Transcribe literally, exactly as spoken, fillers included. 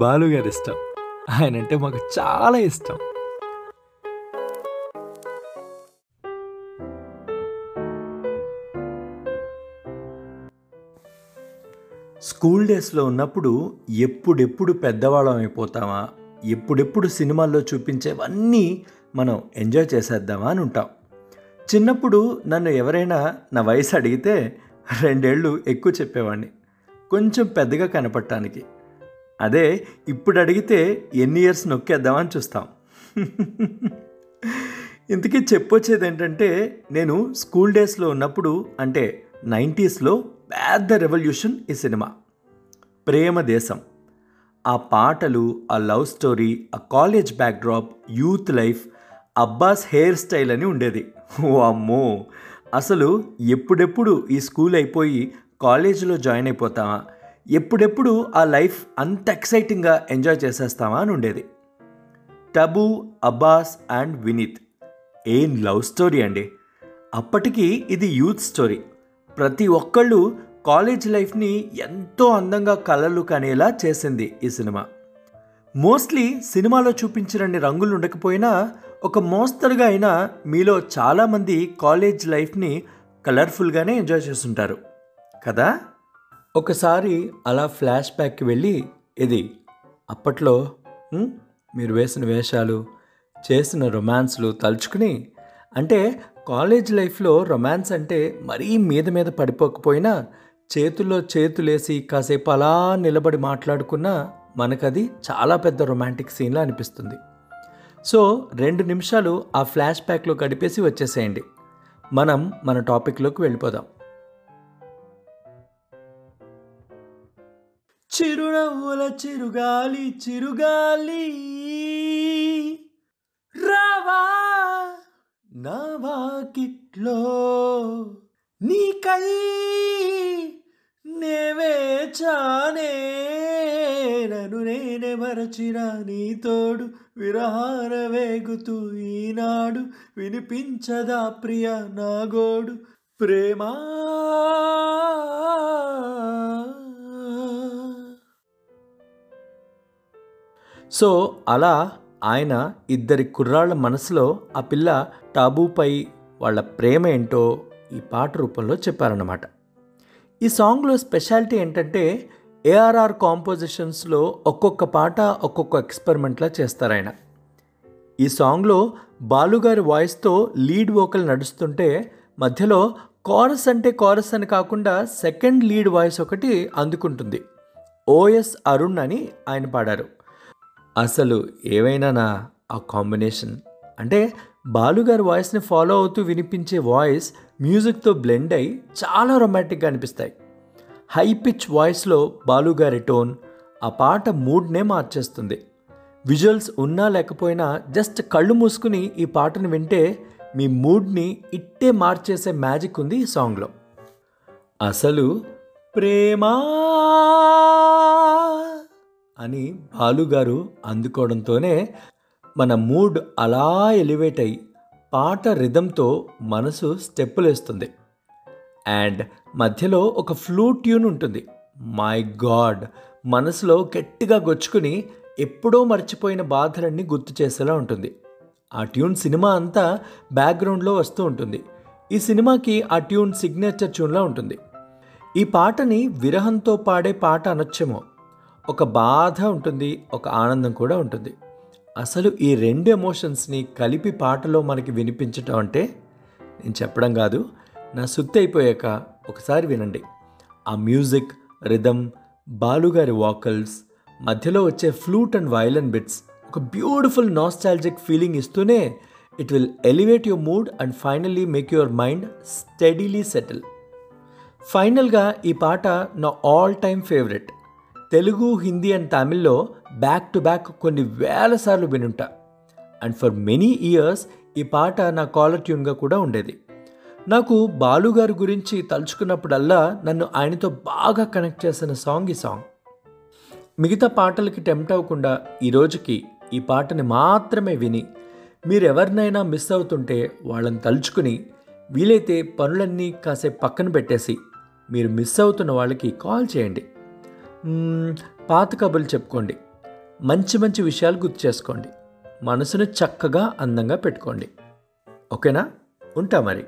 బాలుగారు ఇష్టం, ఆయన అంటే మాకు చాలా ఇష్టం. స్కూల్ డేస్లో ఉన్నప్పుడు ఎప్పుడెప్పుడు పెద్దవాళ్ళం అయిపోతామా, ఎప్పుడెప్పుడు సినిమాల్లో చూపించేవన్నీ మనం ఎంజాయ్ చేసేద్దామా అని ఉంటాం. చిన్నప్పుడు నన్ను ఎవరైనా నా వయసు అడిగితే రెండేళ్ళు ఎక్కువ చెప్పేవాడిని, కొంచెం పెద్దగా కనపడటానికి. అదే ఇప్పుడు అడిగితే ఎన్ని ఇయర్స్ నొక్కేద్దామని చూస్తాం. ఇంతకీ చెప్పొచ్చేది ఏంటంటే, నేను స్కూల్ డేస్లో ఉన్నప్పుడు అంటే నైంటీస్లో పెద్ద రెవల్యూషన్ ఈ సినిమా ప్రేమ దేశం. ఆ పాటలు, ఆ లవ్ స్టోరీ, ఆ college backdrop, youth life, Abbas hair style అని ఉండేది. ఓ అమ్మో, అసలు ఎప్పుడెప్పుడు ఈ స్కూల్ అయిపోయి కాలేజీలో జాయిన్ అయిపోతామా, ఎప్పుడెప్పుడు ఆ లైఫ్ అంత ఎక్సైటింగ్గా ఎంజాయ్ చేసేస్తామా అని ఉండేది. టబు, అబ్బాస్ అండ్ వినీత్ ఏం లవ్ స్టోరీ అండి. అప్పటికి ఇది యూత్ స్టోరీ. ప్రతి ఒక్కళ్ళు కాలేజ్ లైఫ్ని ఎంతో అందంగా కలలు కనేలా చేసింది ఈ సినిమా. మోస్ట్లీ సినిమాలో చూపించినన్ని రంగులు ఉండకపోయినా ఒక మోస్తరుగా అయినా మీలో చాలామంది కాలేజ్ లైఫ్ని కలర్ఫుల్గానే ఎంజాయ్ చేస్తుంటారు కదా. ఒకసారి అలా ఫ్లాష్ బ్యాక్కి వెళ్ళి, ఇది అప్పట్లో మీరు వేసిన వేషాలు, చేసిన రొమాన్స్లు తలుచుకుని, అంటే కాలేజ్ లైఫ్లో రొమాన్స్ అంటే మరీ మీద మీద పడిపోకపోయినా చేతుల్లో చేతులేసి కాసేపు అలా నిలబడి మాట్లాడుకున్నా మనకది చాలా పెద్ద రొమాంటిక్ సీన్లా అనిపిస్తుంది. సో రెండు నిమిషాలు ఆ ఫ్లాష్ బ్యాక్లో గడిపేసి వచ్చేసేయండి, మనం మన టాపిక్లోకి వెళ్ళిపోదాం. చిరునవ్వుల చిరుగాలి చిరుగాలి రావా నా వాకిట్లో, నీకై నేవే చానే నన్ను నేనే మరచిన నీ తోడు విరహార వేగుతూ ఈనాడు వినిపించదా ప్రియ నాగోడు ప్రేమా. సో అలా ఆయన ఇద్దరి కుర్రాళ్ళ మనసులో ఆ పిల్ల టాబూపై వాళ్ళ ప్రేమ ఏంటో ఈ పాట రూపంలో చెప్పారన్నమాట. ఈ సాంగ్లో స్పెషాలిటీ ఏంటంటే ఏఆర్ఆర్ కాంపోజిషన్స్లో ఒక్కొక్క పాట ఒక్కొక్క ఎక్స్పెరిమెంట్లా చేస్తారు ఆయన. ఈ సాంగ్లో బాలుగారి వాయిస్తో లీడ్ వోకల్ నడుస్తుంటే మధ్యలో కోరస్ అంటే కోరస్ అని కాకుండా సెకండ్ లీడ్ వాయిస్ ఒకటి అందుకుంటుంది. ఓఎస్ అరుణ్ అని ఆయన పాడారు. అసలు ఏవైనా నా ఆ కాంబినేషన్ అంటే బాలుగారి వాయిస్ని ఫాలో అవుతూ వినిపించే వాయిస్ మ్యూజిక్తో బ్లెండ్ అయి చాలా రొమాంటిక్గా అనిపిస్తాయి. హై పిచ్ వాయిస్లో బాలుగారి టోన్ ఆ పాట మూడ్నే మార్చేస్తుంది. విజువల్స్ ఉన్నా లేకపోయినా జస్ట్ కళ్ళు మూసుకుని ఈ పాటను వింటే మీ మూడ్ని ఇట్టే మార్చేసే మ్యాజిక్ ఉంది ఈ సాంగ్లో. అసలు ప్రేమా అని బాలుగారు అందుకోవడంతోనే మన మూడ్ అలా ఎలివేట్ అయ్యి పాట రిథంతో మనసు స్టెప్పులేస్తుంది. అండ్ మధ్యలో ఒక ఫ్లూట్ ట్యూన్ ఉంటుంది. మై గాడ్, మనసులో గట్టిగా గొచ్చుకుని ఎప్పుడో మర్చిపోయిన బాధలన్నీ గుర్తు చేసేలా ఉంటుంది. ఆ ట్యూన్ సినిమా అంతా బ్యాక్గ్రౌండ్లో వస్తూ ఉంటుంది. ఈ సినిమాకి ఆ ట్యూన్ సిగ్నేచర్ ట్యూన్లా ఉంటుంది. ఈ పాటని విరహంతో పాడే పాట అనొచ్చేమో. ఒక బాధ ఉంటుంది, ఒక ఆనందం కూడా ఉంటుంది. అసలు ఈ రెండు ఎమోషన్స్ని కలిపి పాటలో మనకి వినిపించటం అంటే నేను చెప్పడం కాదు, నా సుత్తి అయిపోయాక ఒకసారి వినండి. ఆ మ్యూజిక్, రిథమ్, బాలుగారి వోకల్స్, మధ్యలో వచ్చే ఫ్లూట్ అండ్ వయలిన్ బిట్స్ ఒక బ్యూటిఫుల్ నాస్టాల్జిక్ ఫీలింగ్ ఇస్తూనే it will elevate your mood and finally make your mind steadily settle. ఫైనల్గా ఈ పాట నా all time favourite. Telugu, Hindi and తమిళ్లో బ్యాక్ టు బ్యాక్ కొన్ని వేల సార్లు వినుంటా. అండ్ ఫర్ మెనీ ఇయర్స్ ఈ పాట నా కాలర్ ట్యూన్గా కూడా ఉండేది. నాకు బాలుగారి గురించి తలుచుకున్నప్పుడల్లా నన్ను ఆయనతో బాగా కనెక్ట్ చేసిన సాంగ్ ఈ సాంగ్. మిగతా పాటలకి టెంప్ట్ అవ్వకుండా ఈరోజుకి ఈ పాటని మాత్రమే విని మీరెవరినైనా మిస్ అవుతుంటే వాళ్ళని తలుచుకుని, వీలైతే పనులన్నీ కాసేపు పక్కన పెట్టేసి మీరు మిస్ అవుతున్న వాళ్ళకి కాల్ చేయండి. పాత కబుర్లు చెప్పుకోండి, మంచి మంచి విషయాలు గుర్తు చేసుకోండి, మనసును చక్కగా అందంగా పెట్టుకోండి. ఓకేనా? ఉంటా మరి.